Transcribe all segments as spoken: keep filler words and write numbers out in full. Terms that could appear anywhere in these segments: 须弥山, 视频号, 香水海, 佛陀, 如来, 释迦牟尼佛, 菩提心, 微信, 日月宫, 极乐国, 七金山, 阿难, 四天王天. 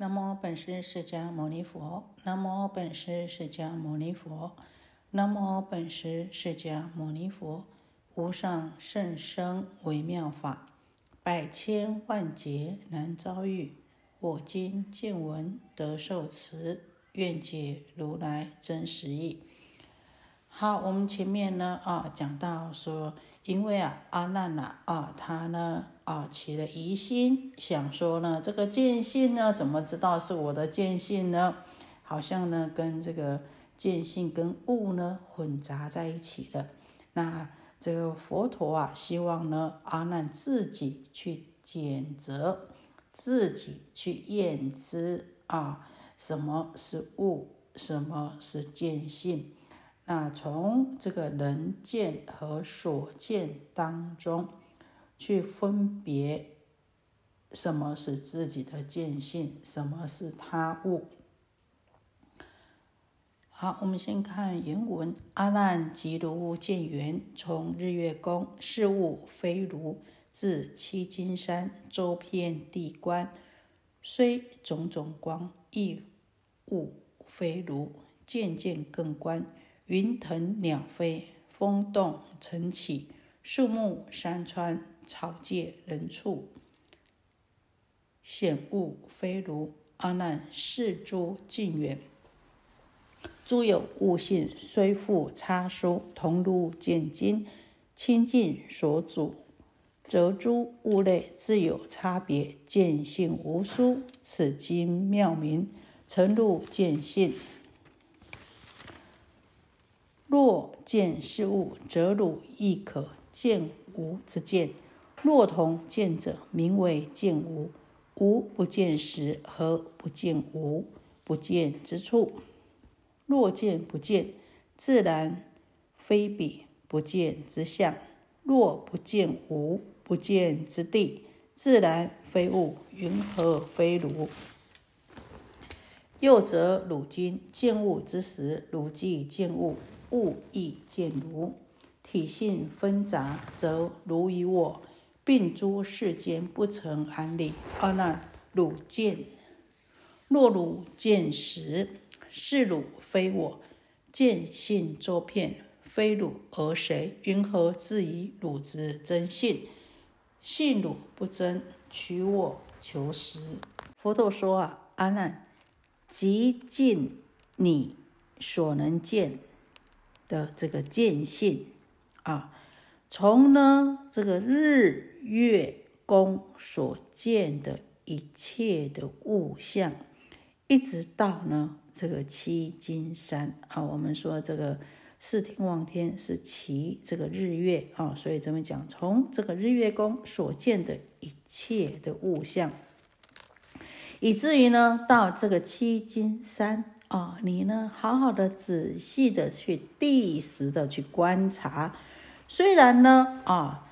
南无本师释迦牟尼佛，南无本师释迦牟尼佛，南无本师释迦牟尼佛。无上甚深微妙法，百千万劫难遭遇。我今见闻得受持，愿解如来真实义。好，我们前面呢啊讲到说，因为啊阿难啊啊他呢啊起了疑心，想说呢这个见性呢怎么知道是我的见性呢？好像呢跟这个见性跟悟呢混杂在一起了。那这个佛陀啊希望呢阿难自己去检责，自己去验知啊什么是悟，什么是见性。那从这个能见和所见当中去分别什么是自己的见性，什么是他物。好，我们先看原文。阿难即如物见源，从日月宫，是物非如，至七金山，周遍地观，虽种种光，亦物非如，渐渐更观。云腾鸟飞，风动尘起，树木山川，草芥人畜，显物非如。阿难是诸近远，诸有物性，虽复差殊，同入见精，清净所主，则诸物类自有差别，见性无殊。此经妙名，诚入见性。若见是物，则汝亦可见无之见。若同见者，名为见无。无不见时，何不见无不见之处？若见不见，自然非彼不见之相；若不见无不见之地，自然非物。云何非如？又则汝今见物之时，汝既见物，物亦见如，体性纷杂，则如于我，并诸世间不成安立。阿难，汝见，若汝见时，是汝非我，见性周遍，非汝而谁？云何自疑汝之真性？性汝不真，取我求实。佛陀说啊，阿难，即尽你所能见的这个见性啊，从呢这个日月宫所见的一切的物象，一直到呢这个七金山啊，我们说这个四天王天是其这个日月啊，所以这么讲，从这个日月宫所见的一切的物象，以至于呢到这个七金山。哦，你呢好好的仔细的去第十的去观察，虽然呢啊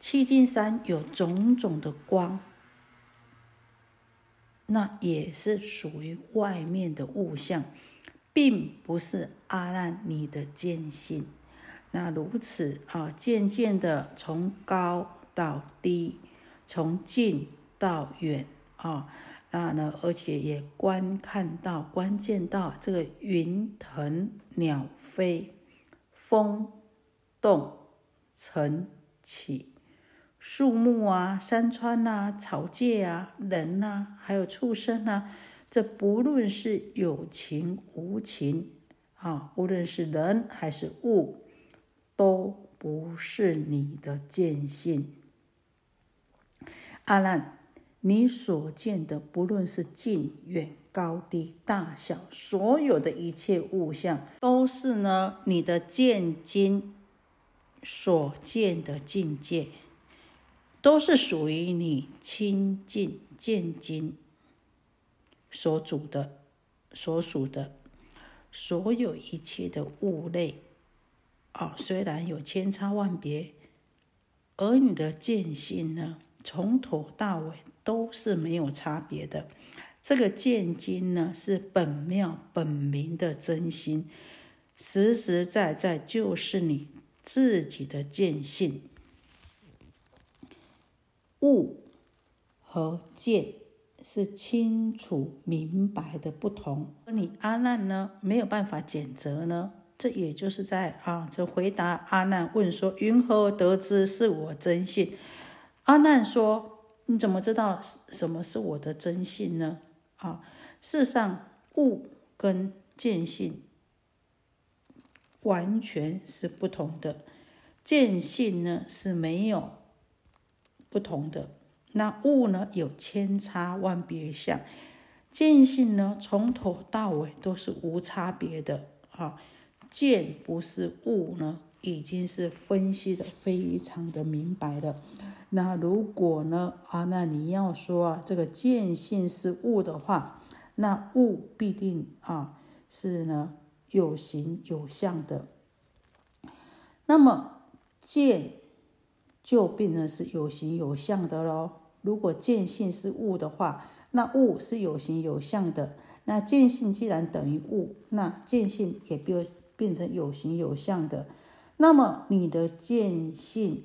七金山有种种的光，那也是属于外面的物象，并不是阿难你的见性。那如此啊，渐渐的从高到低，从近到远啊，那呢，而且也观看到、观见到这个云腾鸟飞、风动尘起、树木啊、山川啊、草芥啊、人啊，还有畜生啊，这不论是有情无情啊，无论是人还是物，都不是你的见性。阿难，你所见的不论是近远高低大小，所有的一切物象，都是呢你的见精所见的境界，都是属于你清净见精所主的所属的所有一切的物类啊、哦，虽然有千差万别，而你的见性呢，从头到尾都是没有差别的。这个见精呢，是本妙本明的真心，实实在在就是你自己的见性。悟和见是清楚明白的不同。你阿难呢没有办法检责呢，这也就是在啊，这回答阿难问说云何得知是我真性？阿难说你怎么知道什么是我的真性呢？啊，事实上悟跟见性完全是不同的，见性呢是没有不同的，那悟呢有千差万别相，见性呢从头到尾都是无差别的啊。见不是悟呢，已经是分析的非常的明白了。那如果呢啊，那你要说啊，这个见性是悟的话，那悟必定啊是呢有形有相的。那么见就变成是有形有相的喽。如果见性是悟的话，那悟是有形有相的。那见性既然等于悟，那见性也变变成有形有相的。那么你的见性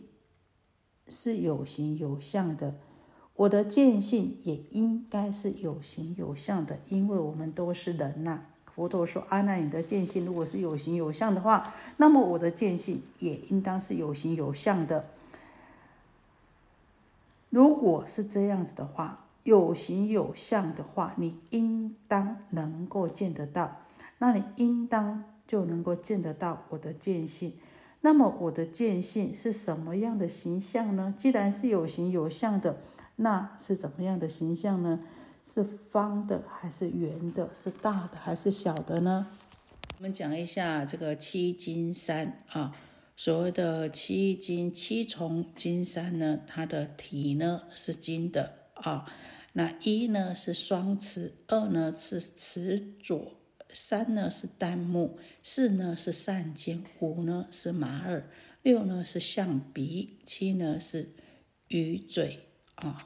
是有形有相的，我的见性也应该是有形有相的，因为我们都是人呐、啊。佛陀说：“阿难，你的见性如果是有形有相的话，那么我的见性也应当是有形有相的。如果是这样子的话，有形有相的话，你应当能够见得到，那你应当就能够见得到我的见性。那么我的见性是什么样的形象呢？既然是有形有相的，那是怎么样的形象呢？”是方的还是圆的？是大的还是小的呢？我们讲一下这个七金山啊，所谓的七金七重金山呢，它的体呢是金的啊，那一呢是双持，二呢是持左，三呢是旦木，四呢是善尖，五呢是麻耳，六呢是象鼻，七呢是鱼嘴啊。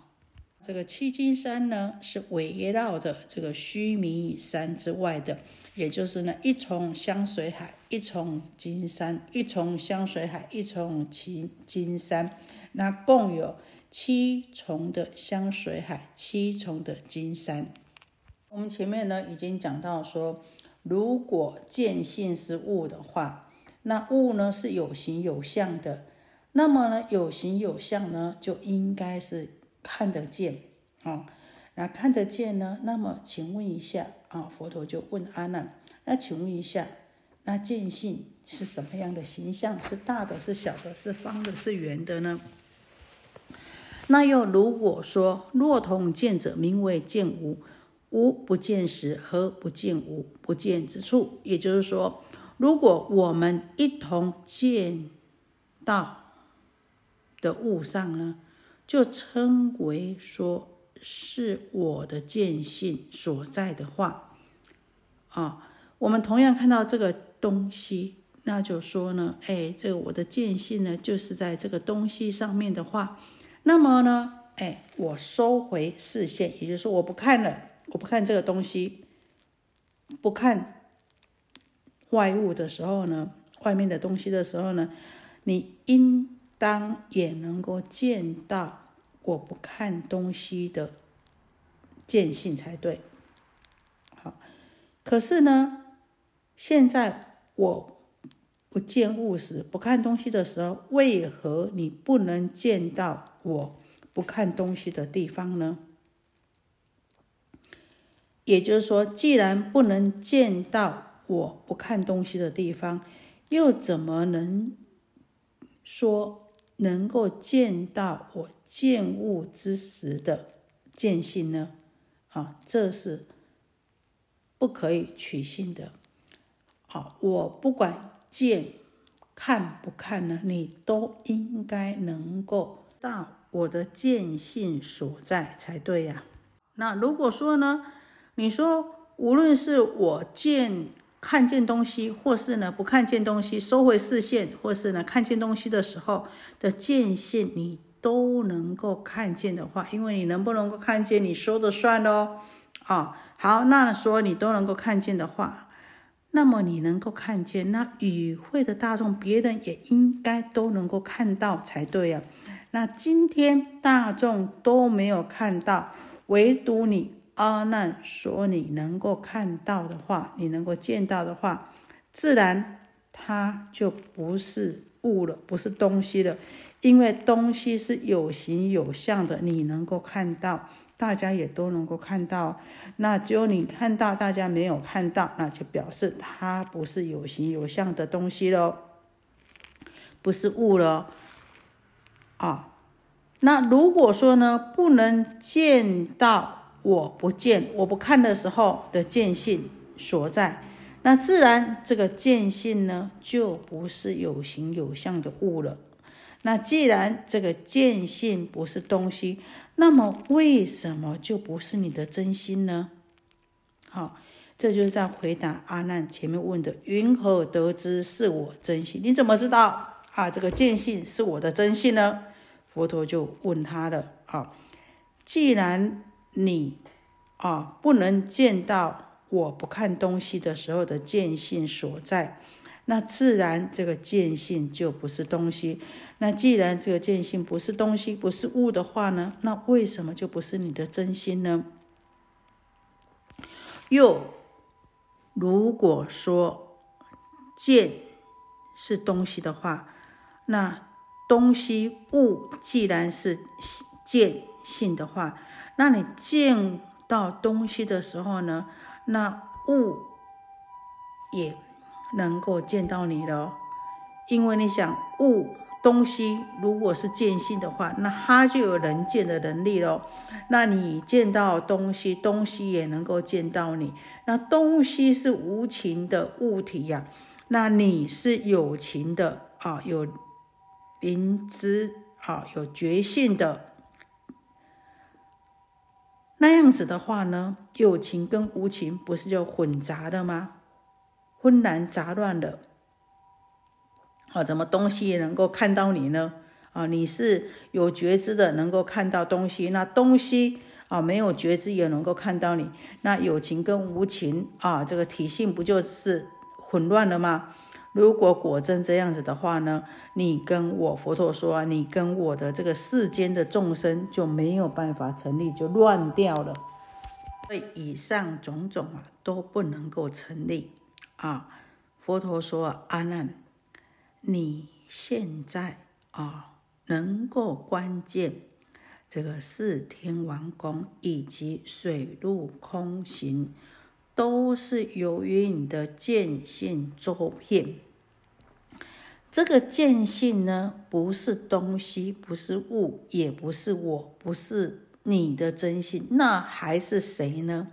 这个七金山呢是围绕着这个须弥山之外的，也就是呢一重香水海，一重金山，一重香水海，一重七金山，那共有七重的香水海，七重的金山。我们前面呢已经讲到说，如果见性是物的话，那物呢是有形有相的，那么呢有形有相呢就应该是看得见啊，那看得见呢？那么请问一下啊，佛陀就问阿难，那请问一下，那见性是什么样的形象？是大的，是小的，是方的，是圆的呢？那又如果说若同见者，名为见无。无不见时，何不见无不见之处？也就是说，如果我们一同见到的物上呢？就称为说是我的见性所在的话啊，我们同样看到这个东西，那就说呢，哎，这个我的见性呢，就是在这个东西上面的话，那么呢，哎，我收回视线，也就是说我不看了，我不看这个东西，不看外物的时候呢，外面的东西的时候呢，你应当也能够见到我不看东西的见性才对。好，可是呢，现在我不见物时，不看东西的时候，为何你不能见到我不看东西的地方呢？也就是说，既然不能见到我不看东西的地方，又怎么能说能够见到我见物之时的见性呢？啊，这是不可以取信的。啊，我不管见看不看呢，你都应该能够到我的见性所在才对呀、啊。那如果说呢，你说无论是我见看见东西，或是呢不看见东西，收回视线，或是呢看见东西的时候的见性，你都能够看见的话，因为你能不能够看见，你说的算咯。啊，好，那说你都能够看见的话，那么你能够看见，那与会的大众，别人也应该都能够看到才对啊。那今天大众都没有看到，唯独你阿难所你能够看到的话，你能够见到的话，自然它就不是物了，不是东西了。因为东西是有形有相的，你能够看到，大家也都能够看到，那只有你看到，大家没有看到，那就表示它不是有形有相的东西咯，不是物了啊。那如果说呢，不能见到我不见，我不看的时候的见性所在，那自然这个见性呢，就不是有形有相的物了。那既然这个见性不是东西，那么为什么就不是你的真心呢？好，这就是在回答阿难前面问的云何得知是我真心，你怎么知道啊？这个见性是我的真心呢？佛陀就问他了啊，既然你啊不能见到我不看东西的时候的见性所在，那自然这个见性就不是东西。那既然这个见性不是东西，不是物的话呢，那为什么就不是你的真心呢？又如果说见是东西的话，那东西物既然是见性的话，那你见到东西的时候呢，那物也能够见到你了。因为你想物东西如果是见性的话，那它就有人见的能力了。那你见到东西，东西也能够见到你。那东西是无情的物体呀、啊，那你是有情的啊，有灵知啊，有觉性的。那样子的话呢，有情跟无情不是就混杂的吗？混乱杂乱的、啊、怎么东西也能够看到你呢、啊、你是有觉知的，能够看到东西，那东西、啊、没有觉知也能够看到你，那有情跟无情、啊、这个体性不就是混乱了吗？如果果真这样子的话呢，你跟我佛陀说、啊、你跟我的这个世间的众生就没有办法成立，就乱掉了。所以以上种种、啊、都不能够成立啊、佛陀说，阿难，你现在啊能够观见这个四天王宫以及水陆空行，都是由于你的见性周遍。这个见性呢，不是东西，不是物，也不是我，不是你的真性，那还是谁呢？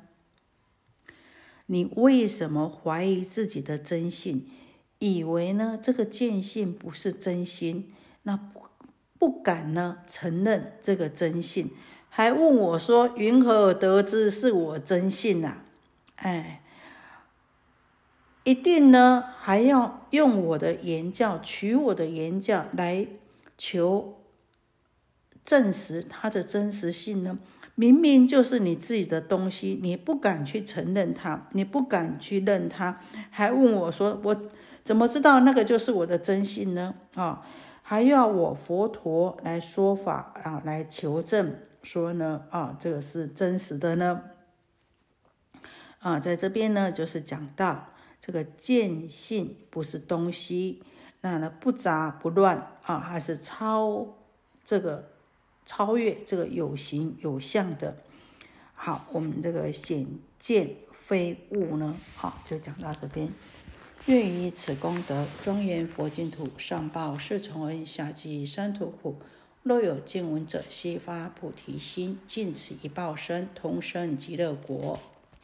你为什么怀疑自己的真性，以为呢这个见性不是真心，那 不, 不敢呢承认这个真性，还问我说云何得知是我真性啊？哎，一定呢还要用我的言教，取我的言教来求证实它的真实性呢？明明就是你自己的东西，你不敢去承认它，你不敢去认它，还问我说我怎么知道那个就是我的真性呢？啊，还要我佛陀来说法啊，来求证说呢啊，这个是真实的呢？啊，在这边呢就是讲到这个见性不是东西，那呢不杂不乱啊，还是超这个。超越这个有形有相的。好，我们这个显见非物呢，好，就讲到这边。愿以此功德庄严佛净土，上报四重恩，下济三途苦。若有见闻者，悉发菩提心，尽此一报身，同生极乐国。